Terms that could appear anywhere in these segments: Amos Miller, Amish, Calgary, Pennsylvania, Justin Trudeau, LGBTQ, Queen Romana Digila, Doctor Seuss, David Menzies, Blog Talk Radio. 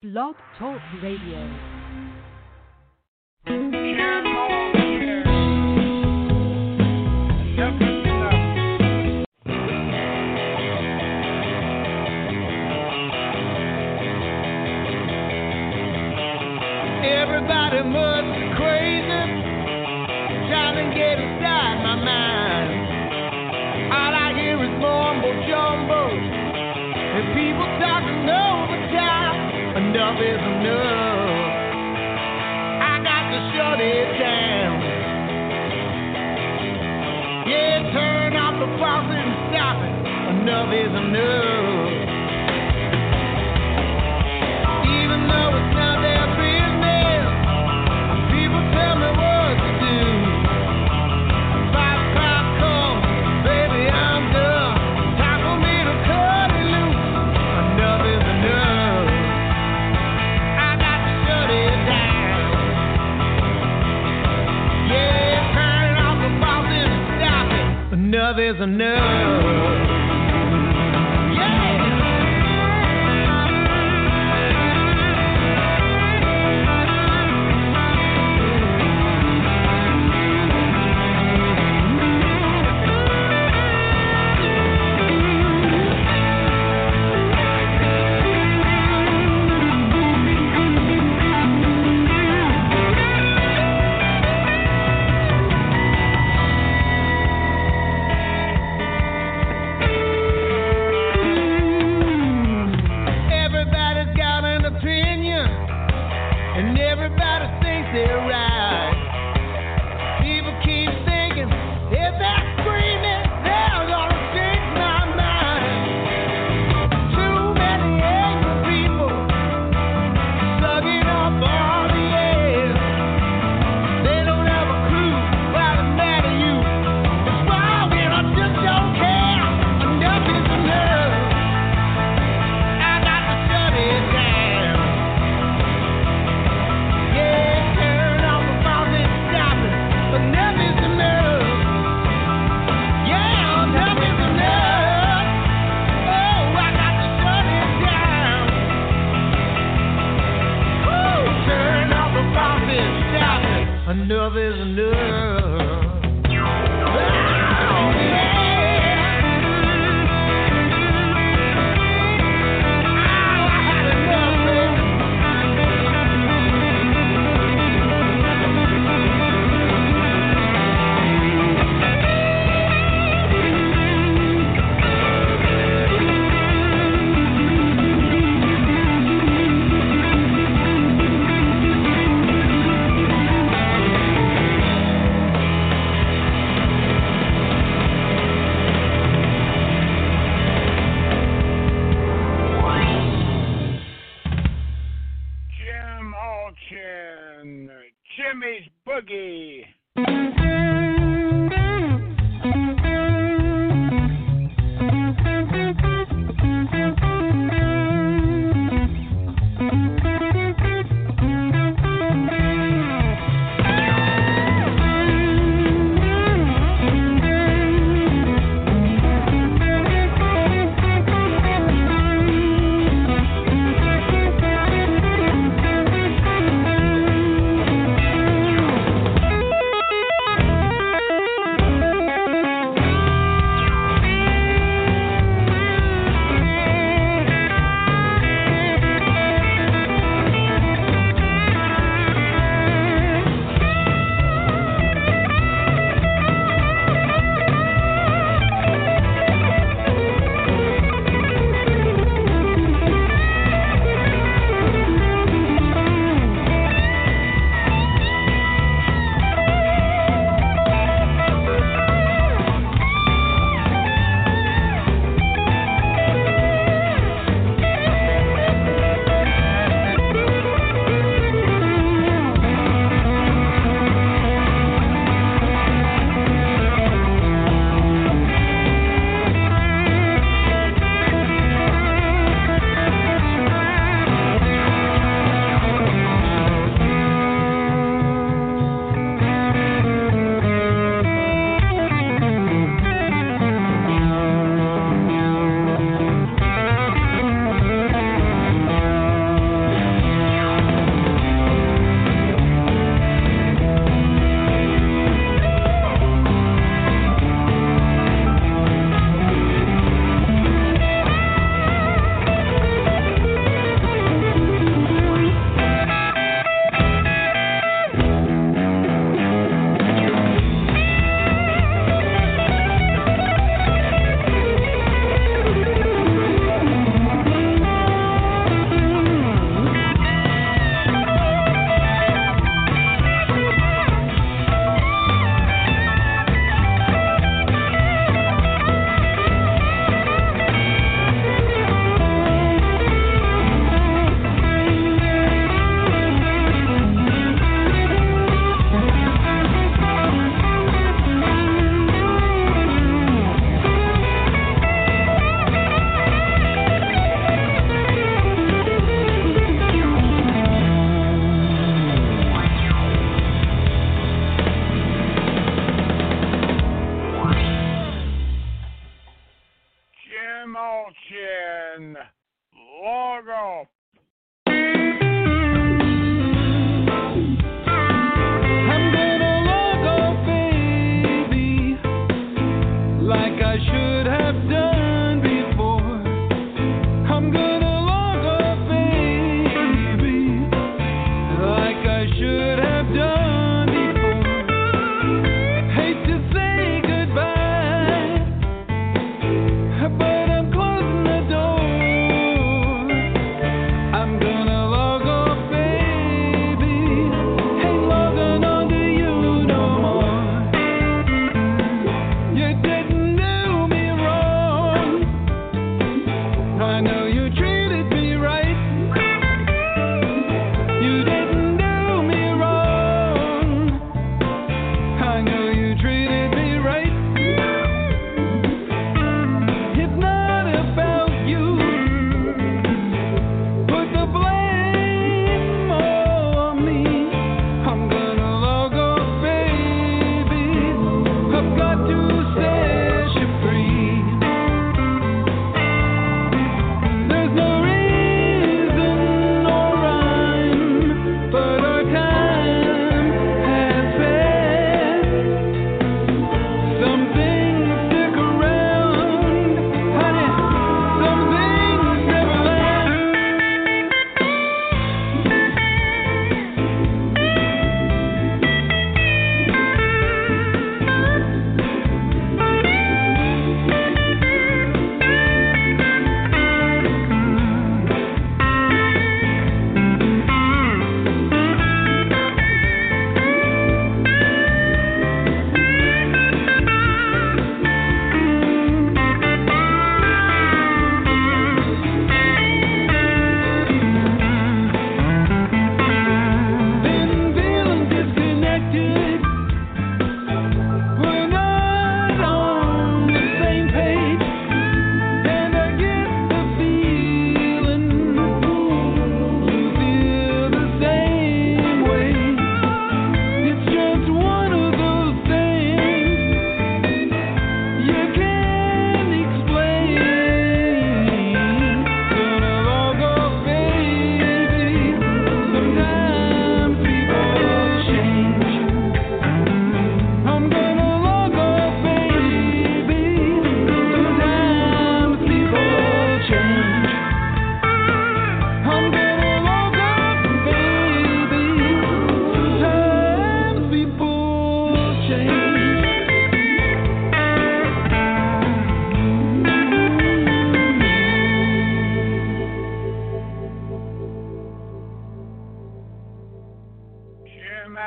Blog Talk Radio. Enough is enough. Even though it's not their business, people tell me what to do. 5 o'clock comes, baby, I'm done. Time for me to cut it loose. Enough is enough. I got to shut it down. Yeah, turn off the faucet and stop it. Enough is enough.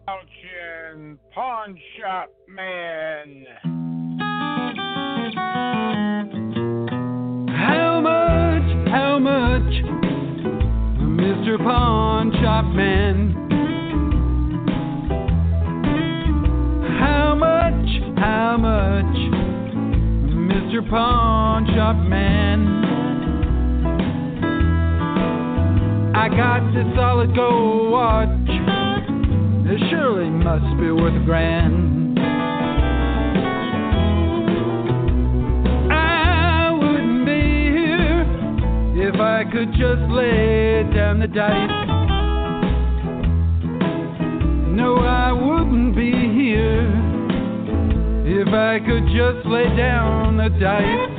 Malchin, Pawn Shop Man. How much, Mr. Pawn Shop Man? How much, Mr. Pawn Shop Man? I got this solid gold watch. It surely must be worth a grand. I wouldn't be here if I could just lay down the dice. No, I wouldn't be here if I could just lay down the dice.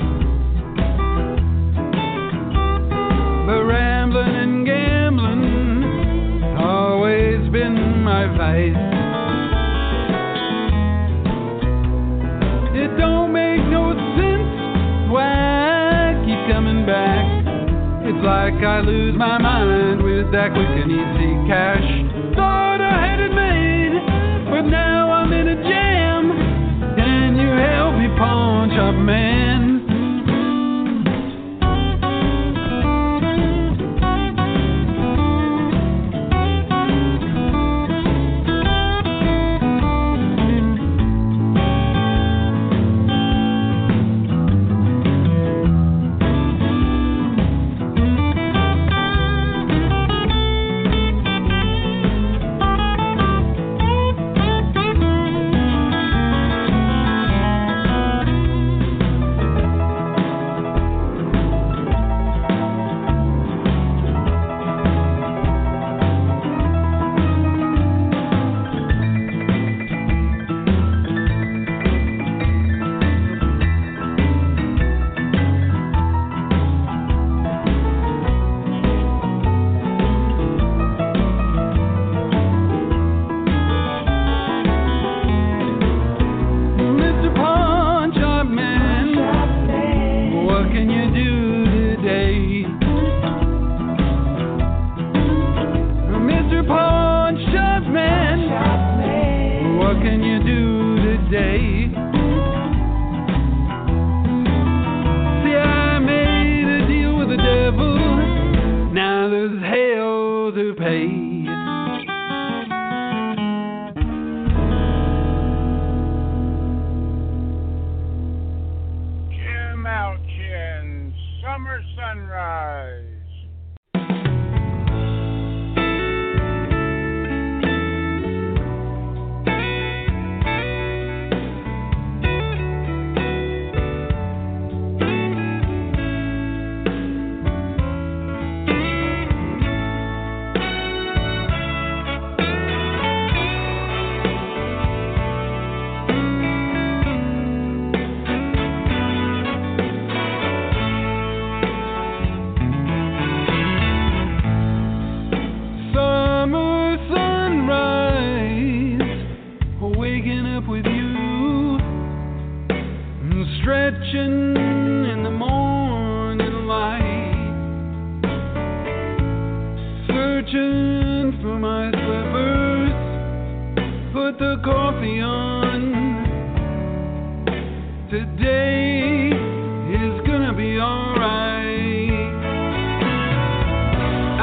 But rambling and gambling always been my vice. It don't make no sense why I keep coming back. It's like I lose my mind with that quick and easy cash. Thought I had it made, but now I'm in a jam. Can you help me, Pawn Shop Man?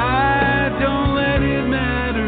I don't let it matter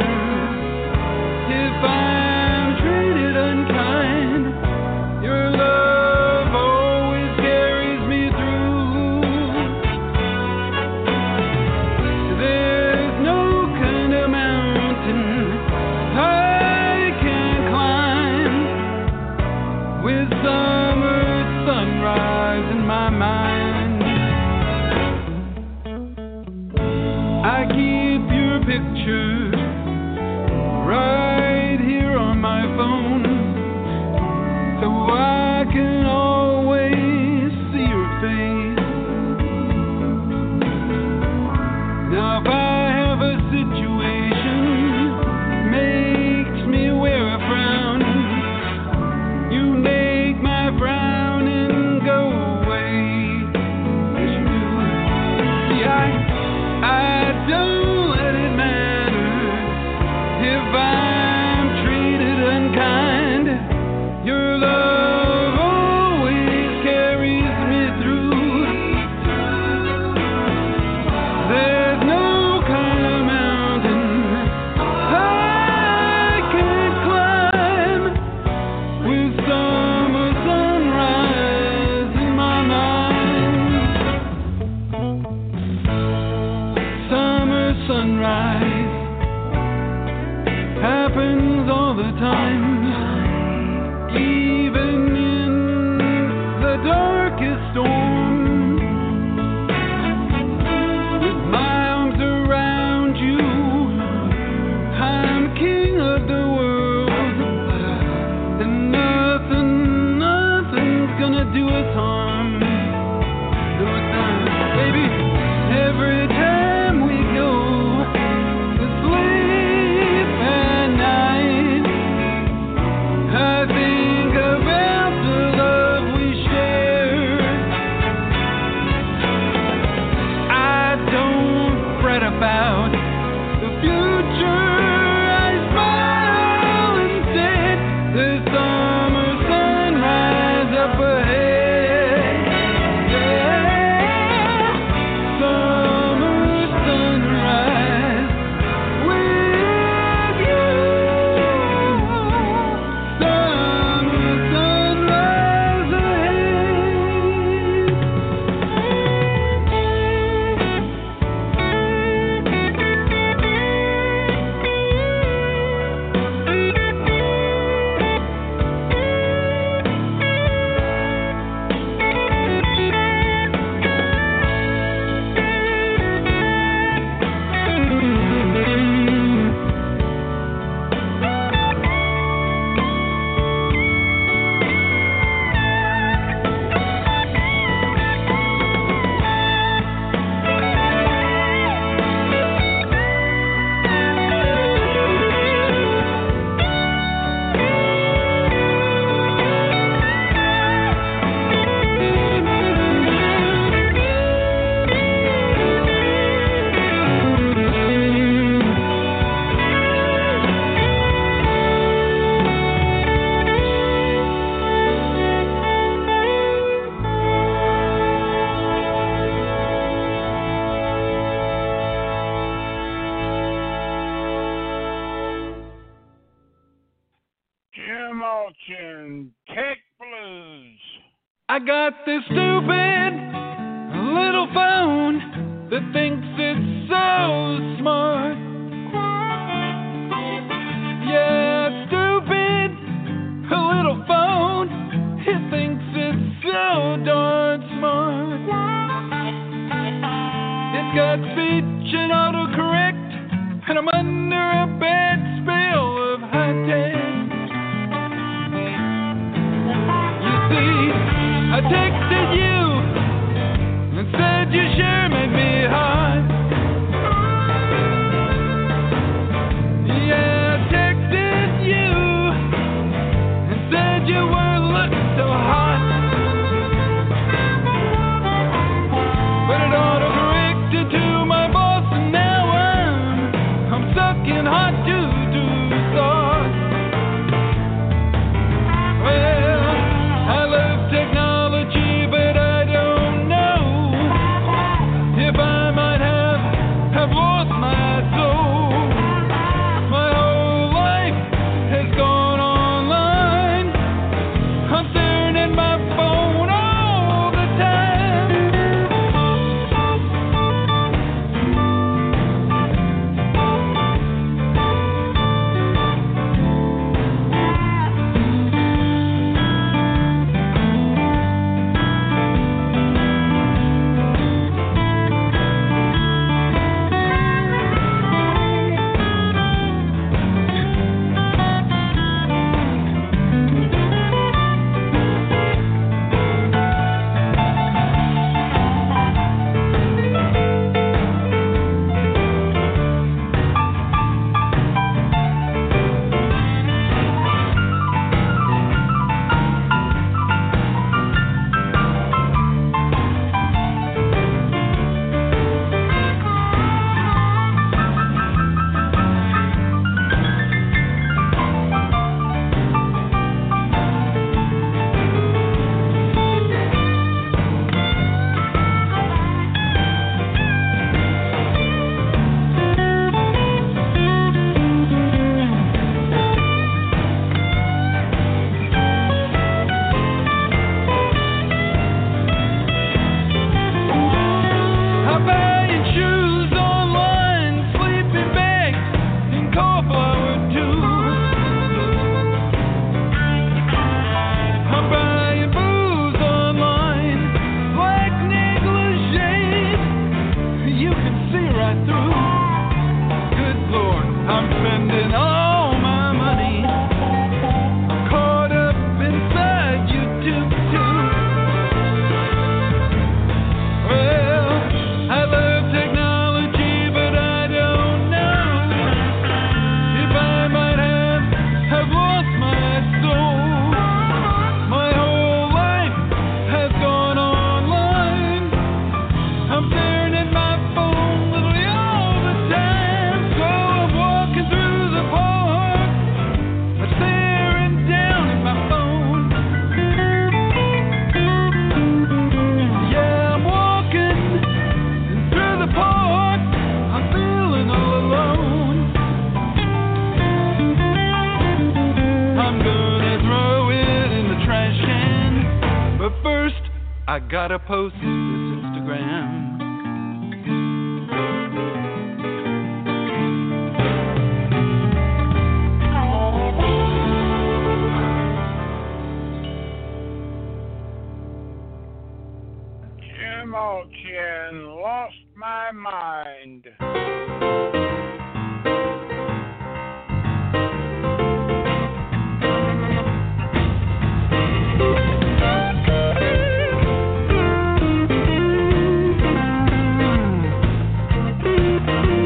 all the times, even in the darkest storm. With my arms around you, I'm king of the world, and nothing's gonna do us harm. Baby, every time we go to sleep at night, I think about the love we shared. I don't fret about the future, I smile instead. The summer sunrise up ahead. I got this stupid little phone that thinks it's so smart. Yeah, stupid little phone, it thinks it's so darn smart. It's got speech and autocorrect, and I'm under a bad spell of high tech. I texted you and said you sure made me hot. Yeah, I texted you and said you weren't looking so hot. But it autocorrected to my boss, and now I'm sucking hot doo-doo sauce. Well, I love technology. I'm spending all my money. I'm caught up inside you too. Well, I love technology, but I don't know if I might have lost my soul. My whole life has gone online. I'm staring at my phone literally all the time. So I'm walking through the park, I'm staring down at my phone. Yeah, I'm walking through the park, I'm feeling all alone. I'm gonna throw it in the trash can, but first I gotta post this Instagram. Jim Altjen, Lost My Mind.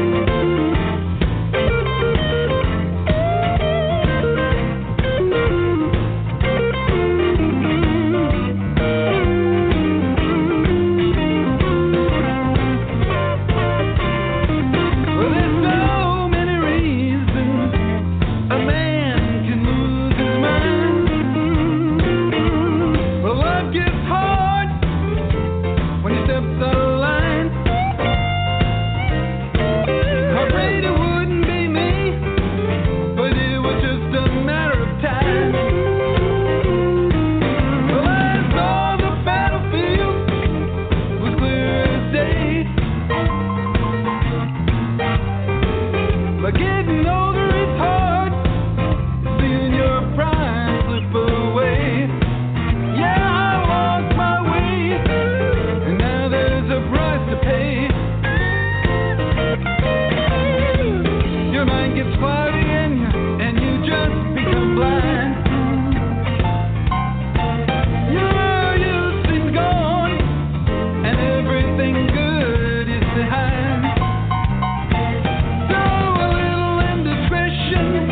Shit.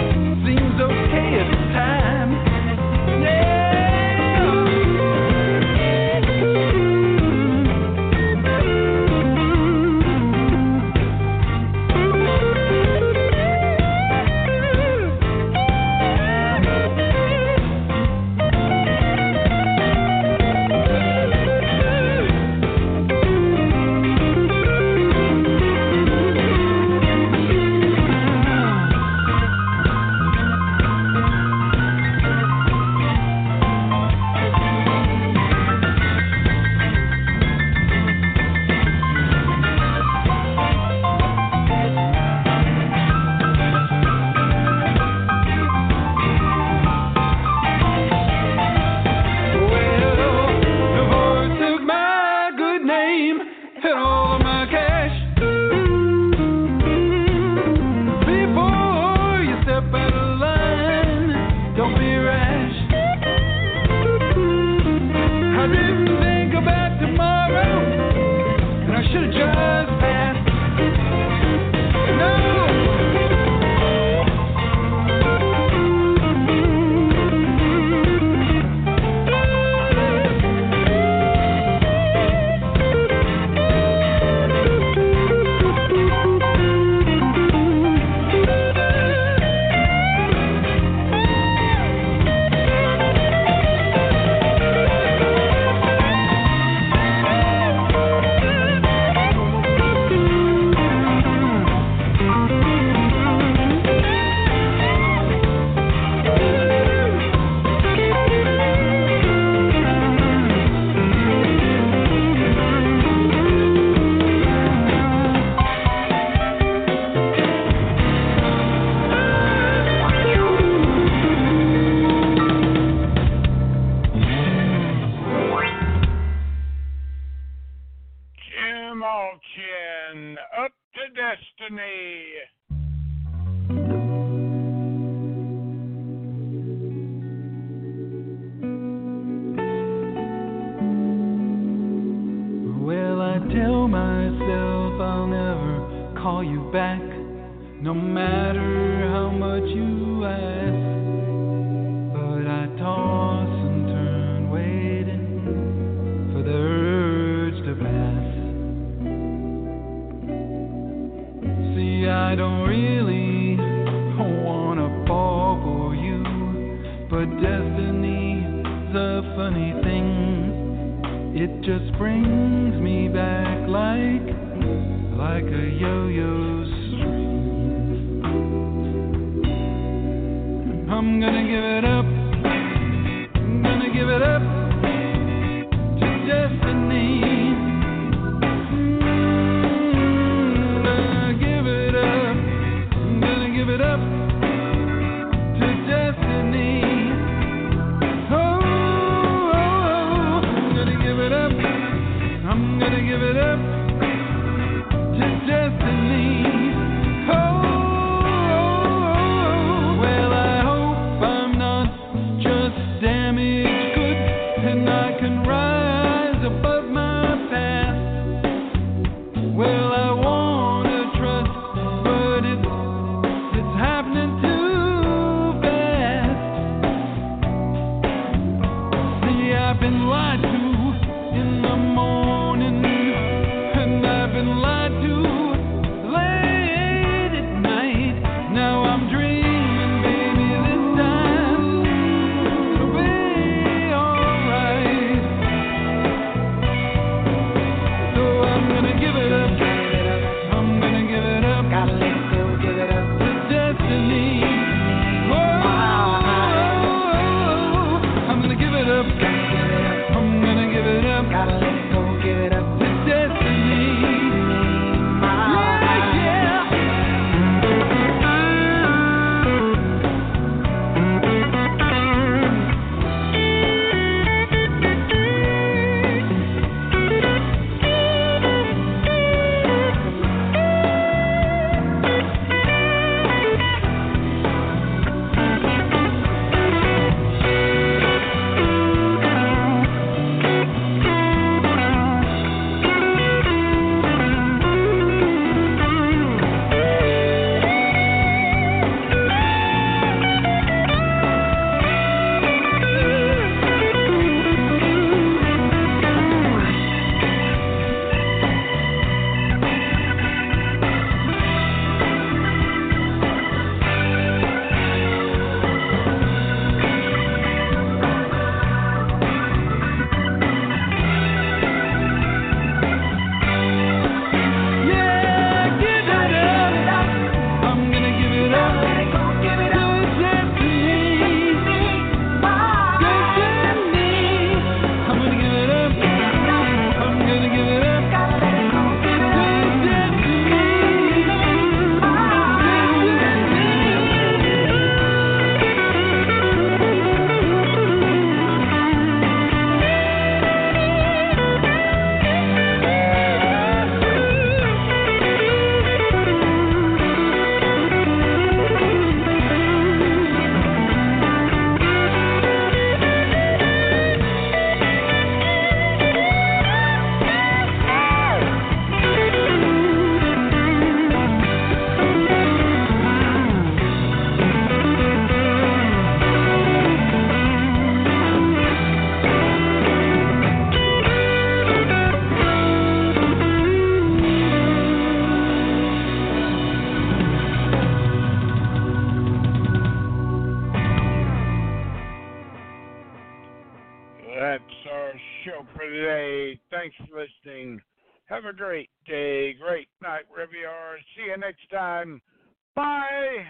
no matter how much you ask. But I toss and turn, waiting for the urge to pass. See, I don't really want to fall for you, but destiny's a funny thing. It just brings me back like a yo-yo string. I'm gonna give it up, I'm gonna give it up to destiny. I'm gonna give it up, I'm gonna give it up to destiny. Oh, I'm gonna give it up, I'm gonna give it up. Have a great day, great night, wherever you are. See you next time. Bye.